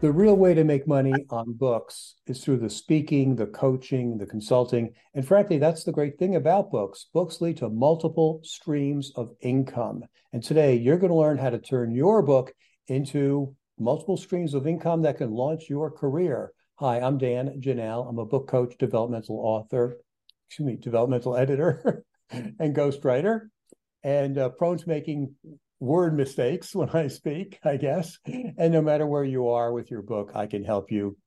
The real way to make money on books is through the speaking, the coaching, the consulting. And frankly, that's the great thing about books. Books lead to multiple streams of income. And today you're going to learn how to turn your book into multiple streams of income that can launch your career. Hi, I'm Dan Janal. I'm a book coach, developmental editor and ghostwriter, and prone to making word mistakes when I speak, I guess. And no matter where you are with your book, I can help you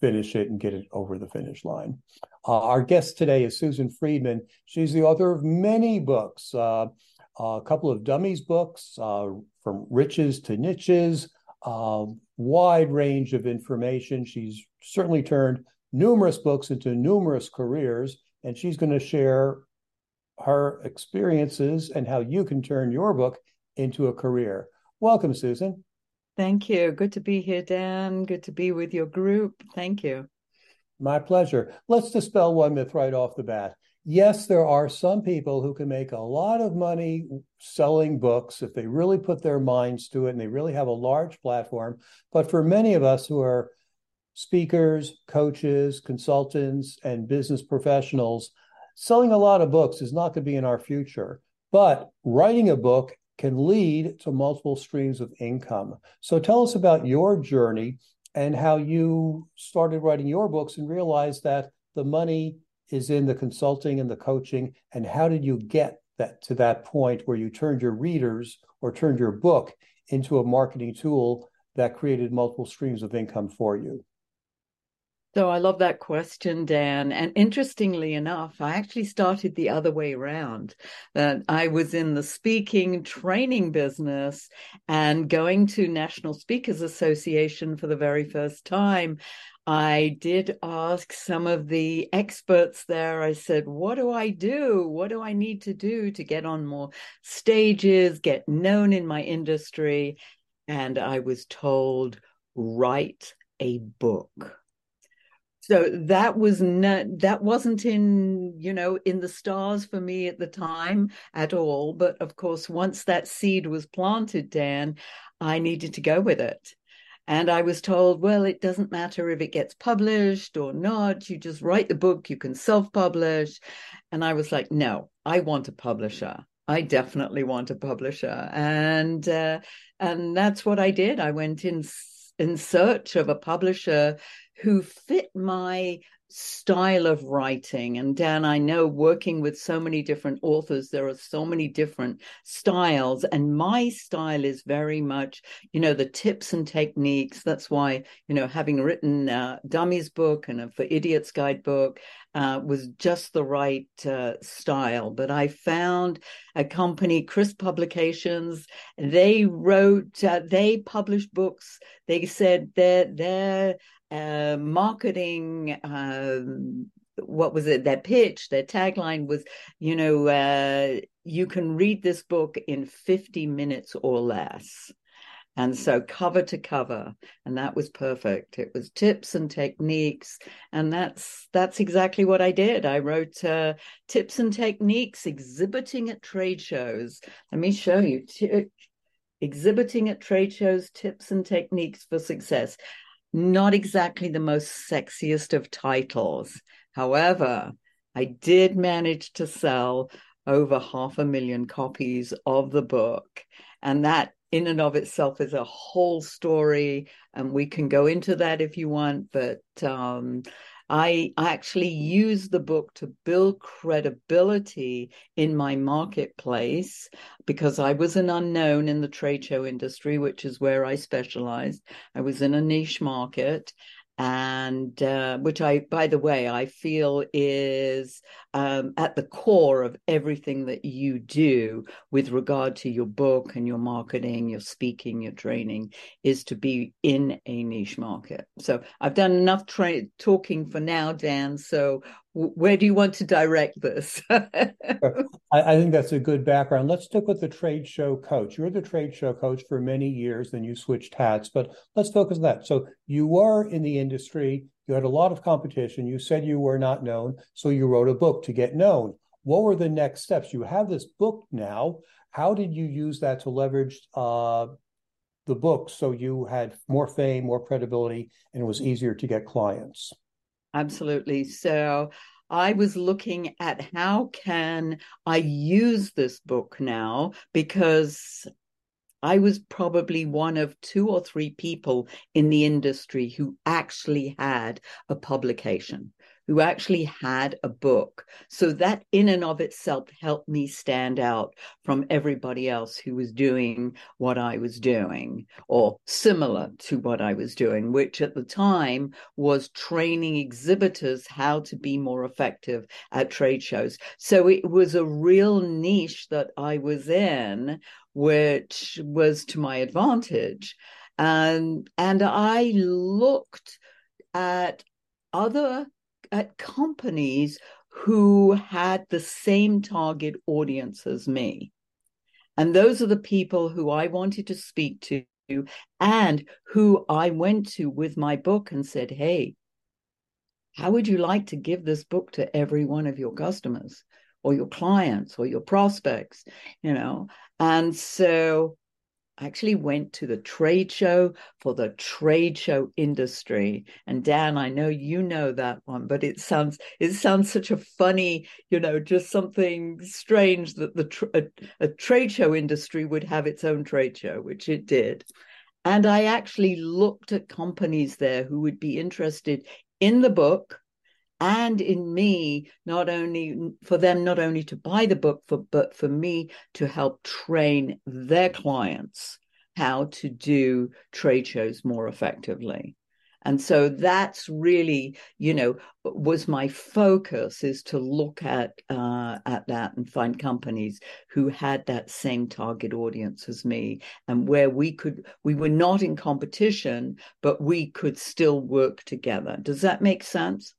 finish it and get it over the finish line. Our guest today is Susan Friedmann. She's the author of many books, a couple of dummies books, From Riches to Niches, wide range of information. She's certainly turned numerous books into numerous careers, and she's going to share her experiences and how you can turn your book into a career. Welcome, Susan. Thank you. Good to be here, Dan. Good to be with your group. Thank you. My pleasure. Let's dispel one myth right off the bat. Yes, there are some people who can make a lot of money selling books if they really put their minds to it and they really have a large platform. But for many of us who are speakers, coaches, consultants, and business professionals, selling a lot of books is not going to be in our future, but writing a book can lead to multiple streams of income. So tell us about your journey and how you started writing your books and realized that the money is in the consulting and the coaching. And how did you get that to that point where you turned your readers or turned your book into a marketing tool that created multiple streams of income for you? So I love that question, Dan. And interestingly enough, I actually started the other way around. That I was in the speaking training business and going to National Speakers Association for the very first time. I did ask some of the experts there, I said, what do I do? What do I need to do to get on more stages, get known in my industry? And I was told, write a book. So that was that wasn't in, in the stars for me at the time at all. But of course, once that seed was planted, Dan, I needed to go with it. And I was told, well, it doesn't matter if it gets published or not. You just write the book. You can self-publish. And I was like, no, I want a publisher. I definitely want a publisher. And that's what I did. I went in search of a publisher who fit my style of writing. And Dan, I know working with so many different authors, there are so many different styles. And my style is very much, the tips and techniques. That's why, having written Dummy's book and a For Idiots guidebook was just the right style. But I found a company, Chris Publications. They wrote, they published books. They said they're marketing, their pitch, their tagline was, you can read this book in 50 minutes or less. And so cover to cover, and that was perfect. It was tips and techniques, and that's exactly what I did. I wrote tips and techniques, exhibiting at trade shows. Let me show you. Exhibiting at trade shows, tips and techniques for success. Not exactly the most sexiest of titles. However, I did manage to sell over 500,000 copies of the book. And that in and of itself is a whole story. And we can go into that if you want. But I actually used the book to build credibility in my marketplace because I was an unknown in the trade show industry, which is where I specialized. I was in a niche market. and which I, by the way, I feel is at the core of everything that you do with regard to your book and your marketing, your speaking, your training, is to be in a niche market. So I've done enough talking for now, Dan. So where do you want to direct this? I think that's a good background. Let's stick with the trade show coach. You were the trade show coach for many years, then you switched hats, but let's focus on that. So you were in the industry, you had a lot of competition, you said you were not known, so you wrote a book to get known. What were the next steps? You have this book now. How did you use that to leverage the book so you had more fame, more credibility, and it was easier to get clients? Absolutely. So I was looking at how can I use this book now, because I was probably one of 2 or 3 people in the industry who actually had a publication, who actually had a book. So that in and of itself helped me stand out from everybody else who was doing what I was doing, or similar to what I was doing, which at the time was training exhibitors how to be more effective at trade shows. So it was a real niche that I was in, which was to my advantage. And I looked at companies who had the same target audience as me. And those are the people who I wanted to speak to and who I went to with my book and said, hey, how would you like to give this book to every one of your customers or your clients or your prospects, you know? And so I actually went to the trade show for the trade show industry. And Dan, I know you know that one, but it sounds such a funny, you know, just something strange that a trade show industry would have its own trade show, which it did. And I actually looked at companies there who would be interested in the book and in me, not only for them, not only to buy the book, but for me to help train their clients how to do trade shows more effectively. And so that's really, you know, was my focus, is to look at that and find companies who had that same target audience as me, and where we were not in competition, but we could still work together. Does that make sense?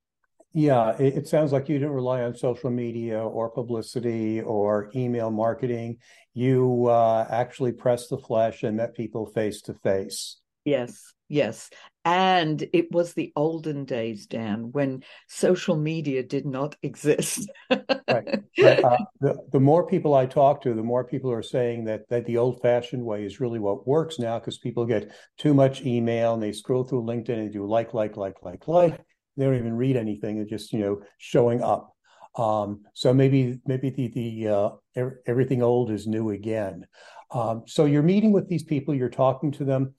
Yeah, it sounds like you didn't rely on social media or publicity or email marketing. You actually pressed the flesh and met people face to face. Yes. And it was the olden days, Dan, when social media did not exist. Right. The more people I talk to, the more people are saying that the old-fashioned way is really what works now, because people get too much email and they scroll through LinkedIn and do like. They don't even read anything. They're just, you know, showing up. So maybe the everything old is new again. So you're meeting with these people, you're talking to them.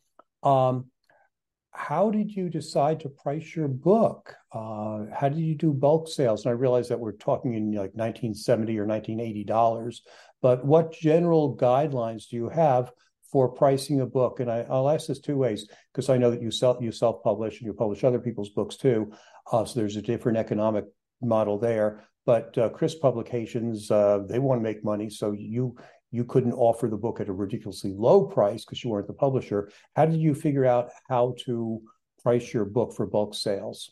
How did you decide to price your book? How did you do bulk sales? And I realize that we're talking in like $1970 or $1980, but what general guidelines do you have for pricing a book? And I'll ask this 2 ways, because I know that you self-publish and you publish other people's books too. So there's a different economic model there. But Chris Publications, they want to make money. So you couldn't offer the book at a ridiculously low price because you weren't the publisher. How did you figure out how to price your book for bulk sales?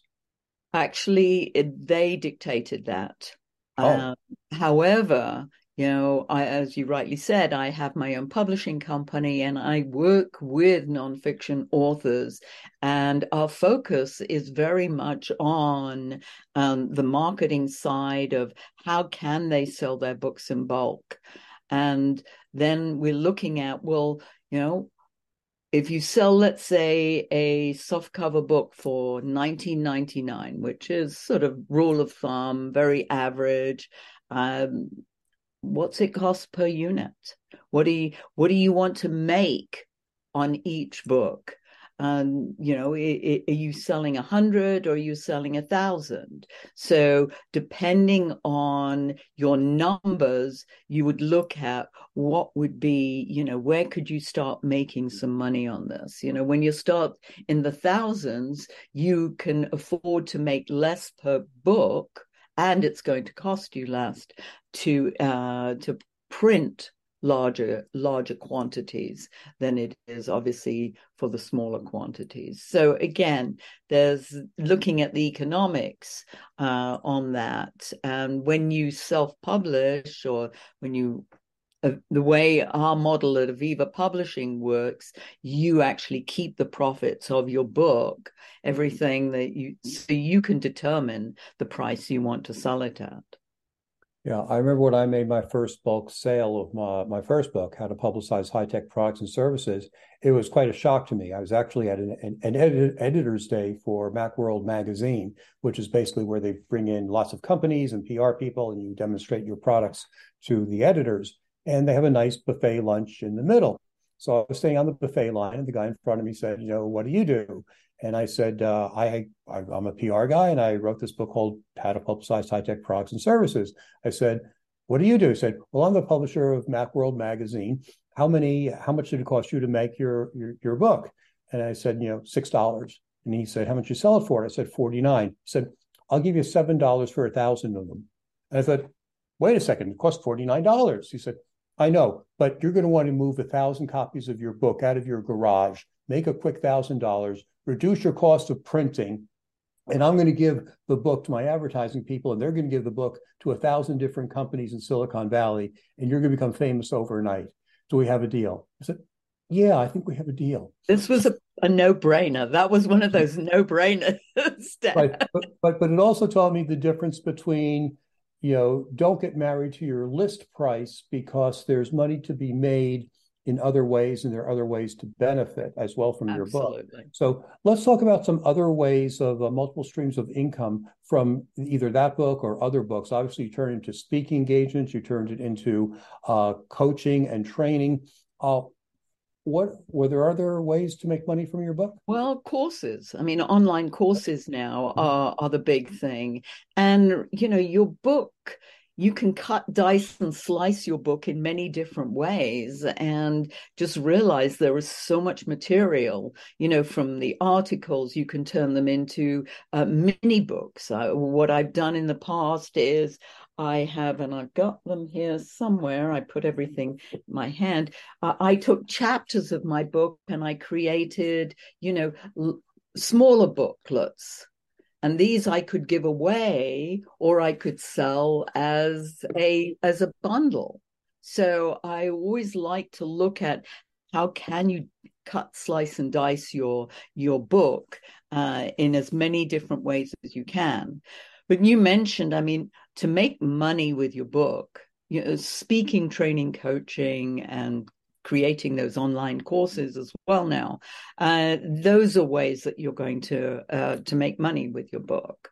Actually, they dictated that. Oh. However, you know, as you rightly said, I have my own publishing company and I work with nonfiction authors, and our focus is very much on the marketing side of how can they sell their books in bulk. And then we're looking at, well, you know, if you sell, let's say, a softcover book for $19.99, which is sort of rule of thumb, very average, what's it cost per unit? What do you want to make on each book? Are you selling 100 or are you selling 1,000? So depending on your numbers, you would look at what would be, where could you start making some money on this? When you start in the thousands, you can afford to make less per book, and it's going to cost you less to print larger quantities than it is obviously for the smaller quantities. So again, there's looking at the economics on that. And when you self-publish, or when you the way our model at Aviva Publishing works, you actually keep the profits of your book, everything that you, so you can determine the price you want to sell it at. Yeah, I remember when I made my first bulk sale of my first book, How to Publicize High-Tech Products and Services, it was quite a shock to me. I was actually at an editor's day for Macworld Magazine, which is basically where they bring in lots of companies and PR people, and you demonstrate your products to the editors. And they have a nice buffet lunch in the middle. So I was staying on the buffet line, and the guy in front of me said, what do you do? And I said, I'm a PR guy, and I wrote this book called How to Publicize High-Tech Products and Services. I said, what do you do? He said, well, I'm the publisher of Macworld Magazine. How much did it cost you to make your book? And I said, $6. And he said, how much you sell it for? I said, $49. He said, I'll give you $7 for 1,000 of them. And I thought, wait a second, it costs $49. He said, I know, but you're going to want to move 1,000 copies of your book out of your garage, make a quick $1,000, reduce your cost of printing, and I'm going to give the book to my advertising people, and they're going to give the book to 1,000 different companies in Silicon Valley, and you're going to become famous overnight. Do we have a deal? I said, yeah, I think we have a deal. This was a no-brainer. That was one of those no-brainers. Right. But it also taught me the difference between don't get married to your list price, because there's money to be made in other ways, and there are other ways to benefit as well from your book. So let's talk about some other ways of multiple streams of income from either that book or other books. Obviously, you turned it into speaking engagements, you turned it into coaching and training. Were there other ways to make money from your book? Well, courses. I mean, online courses now are the big thing. And, your book, you can cut, dice, and slice your book in many different ways, and just realize there is so much material, from the articles, you can turn them into mini books. What I've done in the past is I've got them here somewhere. I put everything in my hand. I took chapters of my book and I created, smaller booklets. And these I could give away, or I could sell as a bundle. So I always like to look at how can you cut, slice, and dice your book in as many different ways as you can. But you mentioned, to make money with your book, speaking, training, coaching, and creating those online courses as well now. Those are ways that you're going to make money with your book.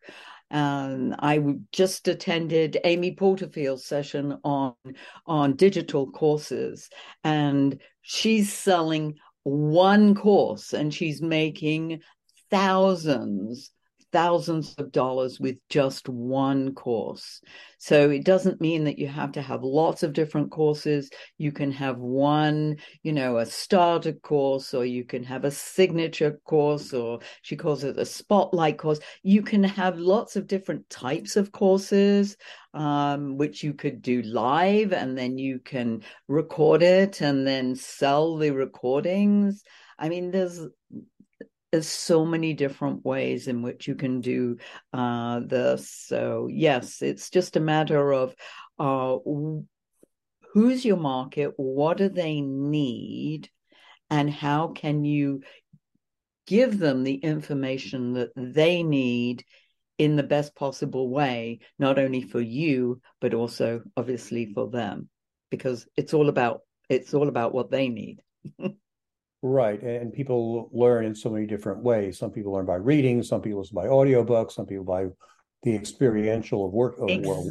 I just attended Amy Porterfield's session on digital courses, and she's selling one course and she's making thousands of dollars with just one course. So it doesn't mean that you have to have lots of different courses. You can have one, a starter course, or you can have a signature course, or she calls it a spotlight course. You can have lots of different types of courses, which you could do live, and then you can record it and then sell the recordings. There's so many different ways in which you can do this. So yes, it's just a matter of who's your market, what do they need, and how can you give them the information that they need in the best possible way, not only for you, but also obviously for them, because it's all about what they need. Right. And people learn in so many different ways. Some people learn by reading, some people listen by audiobooks, some people by the experiential of work. Exactly.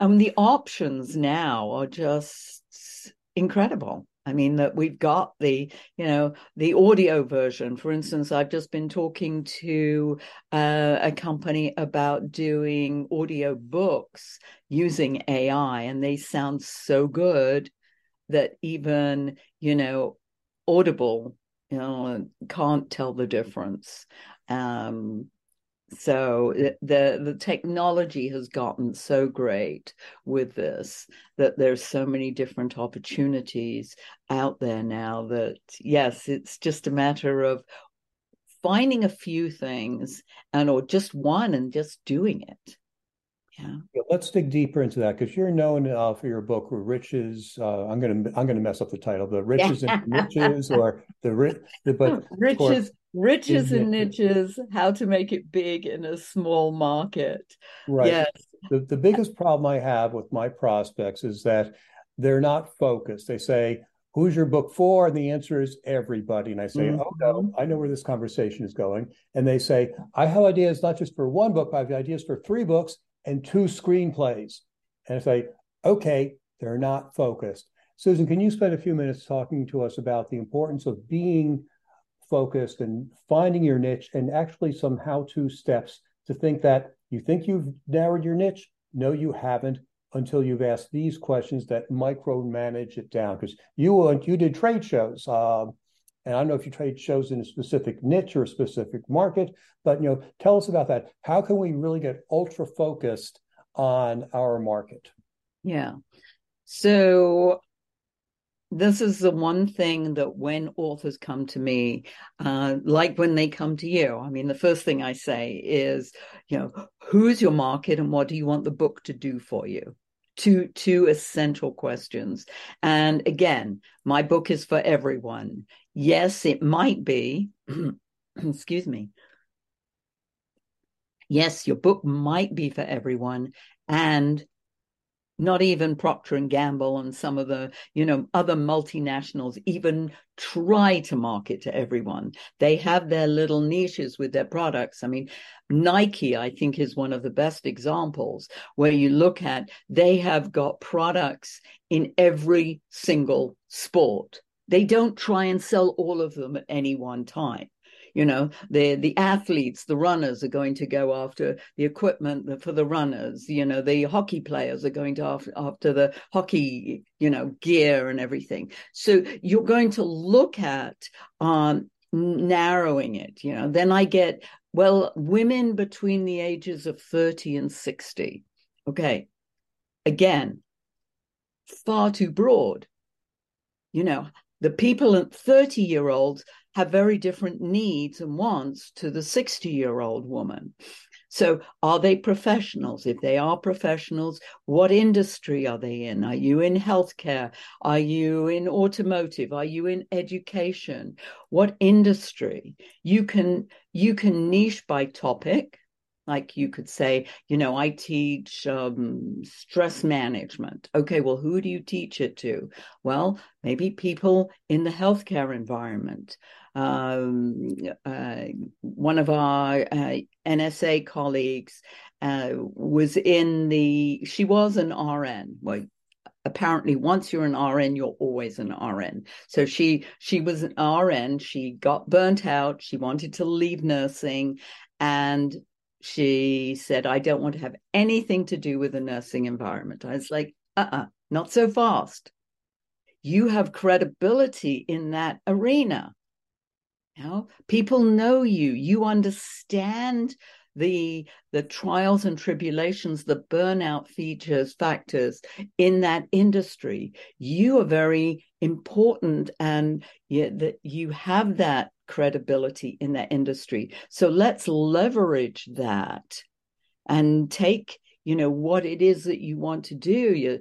The options now are just incredible. I mean, that we've got the, you know, the audio version. For instance, I've just been talking to a company about doing audio books using AI, and they sound so good that even, you know, Audible, you know, can't tell the difference. So the technology has gotten so great with this that there's so many different opportunities out there now that, yes, it's just a matter of finding a few things and or just one and just doing it. Yeah, let's dig deeper into that, because you're known for your book, Riches. I'm gonna mess up the title, but Riches and Niches, or Riches and Niches: How to Make It Big in a Small Market. Right. Yes. The biggest problem I have with my prospects is that they're not focused. They say, "Who's your book for?" And the answer is everybody. And I say, mm-hmm. Oh, no, I know where this conversation is going. And they say, I have ideas not just for one book, I have ideas for 3 books and 2 screenplays. And I say, okay, they're not focused. Susan, can you spend a few minutes talking to us about the importance of being focused and finding your niche, and actually some how-to steps to think that you think you've narrowed your niche? No, you haven't, until you've asked these questions that micromanage it down. Because you did trade shows, and I don't know if you trade shows in a specific niche or a specific market, but you know, tell us about that. How can we really get ultra focused on our market? Yeah. So this is the one thing that when authors come to me, like when they come to you, I mean, the first thing I say is, you know, who's your market and what do you want the book to do for you? Two essential questions. And again, my book is for everyone. Yes, it might be, excuse me. Yes, your book might be for everyone, and not even Procter & Gamble and some of the, you know, other multinationals even try to market to everyone. They have their little niches with their products. I mean, Nike, I think, is one of the best examples where you look at, they have got products in every single sport. They don't try and sell all of them at any one time. You know, the athletes, the runners are going to go after the equipment for the runners. You know, the hockey players are going to after the hockey, you know, gear and everything. So you're going to look at narrowing it. You know, then I get, well, women between the ages of 30 and 60. Okay, again, far too broad. You know, the people at 30-year-olds have very different needs and wants to the 60-year-old woman. So are they professionals? If they are professionals, what industry are they in? Are you in healthcare? Are you in automotive? Are you in education? What industry? You can niche by topic. Like you could say, you know, I teach stress management. Okay, well, who do you teach it to? Well, maybe people in the healthcare environment. One of our NSA colleagues she was an RN. Well, apparently, once you're an RN, you're always an RN. So she was an RN. She got burnt out. She wanted to leave nursing, and she said, I don't want to have anything to do with the nursing environment. I was like, not so fast. You have credibility in that arena. You know, people know you. You understand the trials and tribulations, the burnout factors in that industry. You are very important, and that you have that credibility in that industry. So let's leverage that and take, you know, what it is that you want to do. You're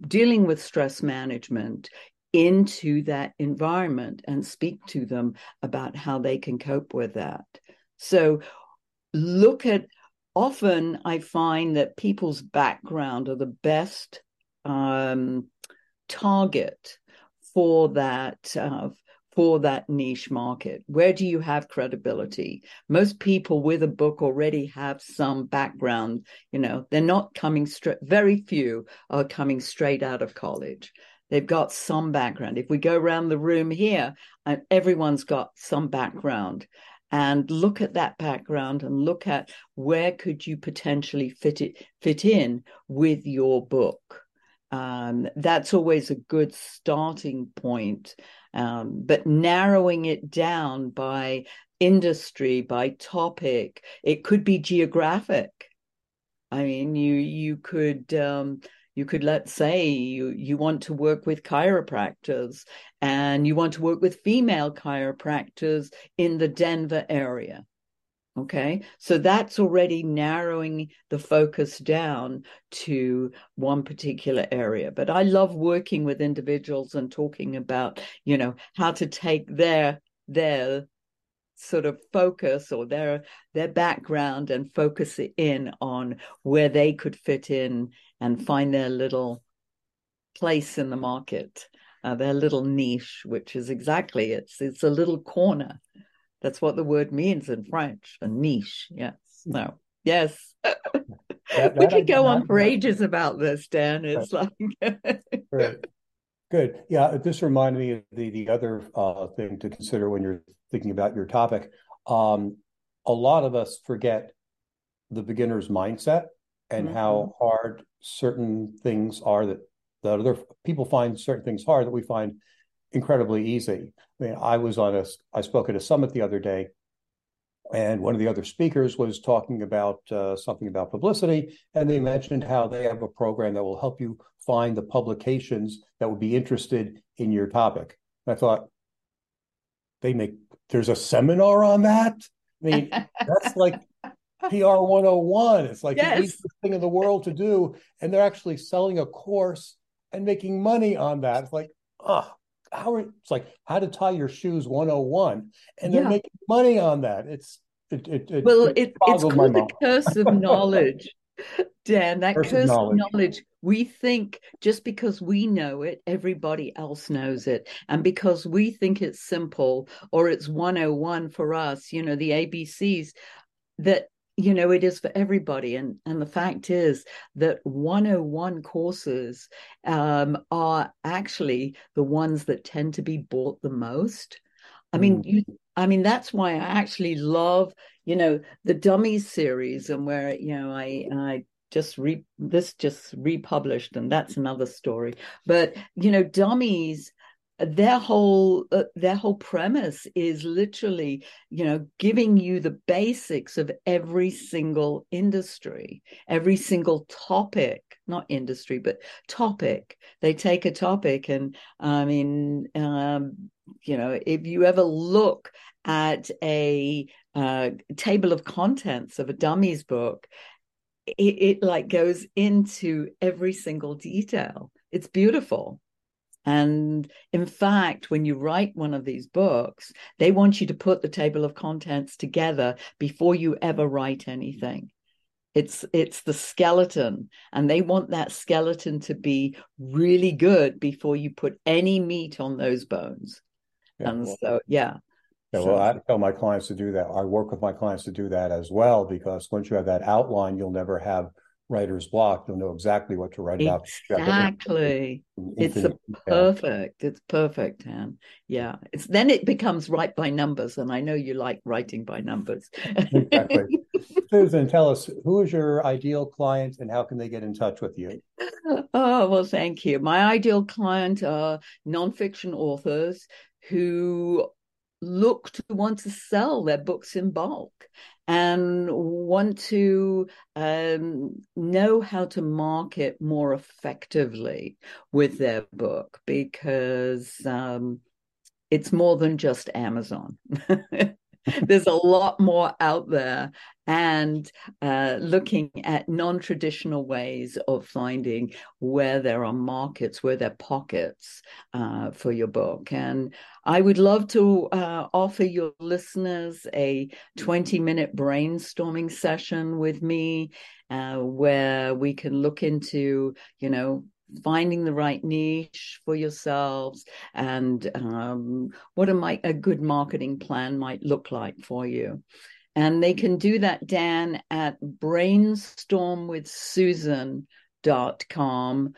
dealing with stress management into that environment and speak to them about how they can cope with that. So look at, often I find that people's background are the best target for that niche market. Where do you have credibility? Most people with a book already have some background. You know, they're not coming straight, very few are coming straight out of college. They've got some background. If we go around the room here, everyone's got some background. And look at that background and look at where could you potentially fit in with your book. That's always a good starting point, but narrowing it down by industry, by topic, it could be geographic. I mean, you could, let's say you want to work with chiropractors and you want to work with female chiropractors in the Denver area. Okay, so that's already narrowing the focus down to one particular area. But I love working with individuals and talking about, you know, how to take their sort of focus or their background and focus it in on where they could fit in and find their little place in the market, their little niche, which is exactly, it's a little corner. That's what the word means in French, a niche. Yes. No. Yes. We could go on for ages about this, Dan. It's right. Right. Good. Yeah. This reminded me of the other thing to consider when you're thinking about your topic. A lot of us forget the beginner's mindset and how hard certain things are that other people find certain things hard that we find incredibly easy. I mean, I spoke at a summit the other day, and one of the other speakers was talking about something about publicity, and they mentioned how they have a program that will help you find the publications that would be interested in your topic. And I thought, there's a seminar on that? I mean, that's like PR 101. It's like the easiest thing in the world to do, and they're actually selling a course and making money on that. It's like, it's like how to tie your shoes 101, and they're making money on that. It's called the curse of knowledge, Dan. That curse of knowledge. We think just because we know it, everybody else knows it, and because we think it's simple or it's 101 for us, you know, the ABCs, that you know it is for everybody. And the fact is that 101 courses are actually the ones that tend to be bought the most. I mean that's why I actually love, you know, the Dummies series, and where, you know, I just republished, and that's another story, but you know, Dummies, their whole premise is literally, you know, giving you the basics of every single industry, every single topic, not industry, but topic. They take a topic, and I mean, you know, if you ever look at a table of contents of a Dummies book, it like goes into every single detail. It's beautiful. And in fact, when you write one of these books, they want you to put the table of contents together before you ever write anything. It's the skeleton, and they want that skeleton to be really good before you put any meat on those bones. Yeah, and I tell my clients to do that. I work with my clients to do that as well, because once you have that outline, you'll never have writer's block. You'll know exactly what to write about. Exactly. It's perfect, Dan. Yeah. Then it becomes write by numbers, and I know you like writing by numbers. Exactly. Susan, tell us, who is your ideal client and how can they get in touch with you? Oh, well, thank you. My ideal client are nonfiction authors who look to want to sell their books in bulk and want to know how to market more effectively with their book, because it's more than just Amazon. There's a lot more out there, and looking at non-traditional ways of finding where there are markets, where there are pockets for your book. And I would love to offer your listeners a 20-minute brainstorming session with me where we can look into, you know, finding the right niche for yourselves, and what a good marketing plan might look like for you. And they can do that, Dan, at brainstormwithsusan.com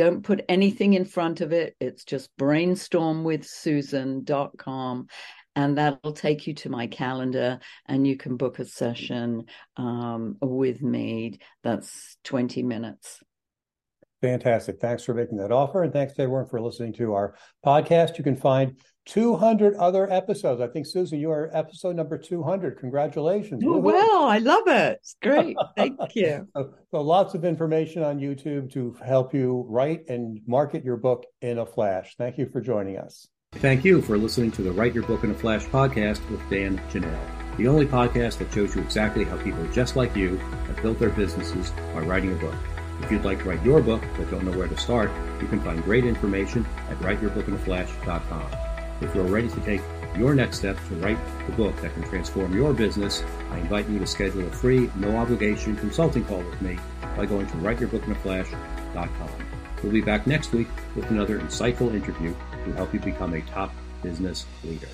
Don't put anything in front of it. It's just brainstormwithsusan.com. And that'll take you to my calendar and you can book a session with me. That's 20 minutes. Fantastic. Thanks for making that offer. And thanks to everyone for listening to our podcast. You can find 200 other episodes. I think, Susan, you are episode number 200. Congratulations. Oh, wow. I love it. It's great. Thank you. So lots of information on YouTube to help you write and market your book in a flash. Thank you for joining us. Thank you for listening to the Write Your Book in a Flash podcast with Dan Janal, the only podcast that shows you exactly how people just like you have built their businesses by writing a book. If you'd like to write your book but don't know where to start, you can find great information at writeyourbookinaflash.com. If you're ready to take your next step to write the book that can transform your business, I invite you to schedule a free, no-obligation consulting call with me by going to writeyourbookinaflash.com. We'll be back next week with another insightful interview to help you become a top business leader.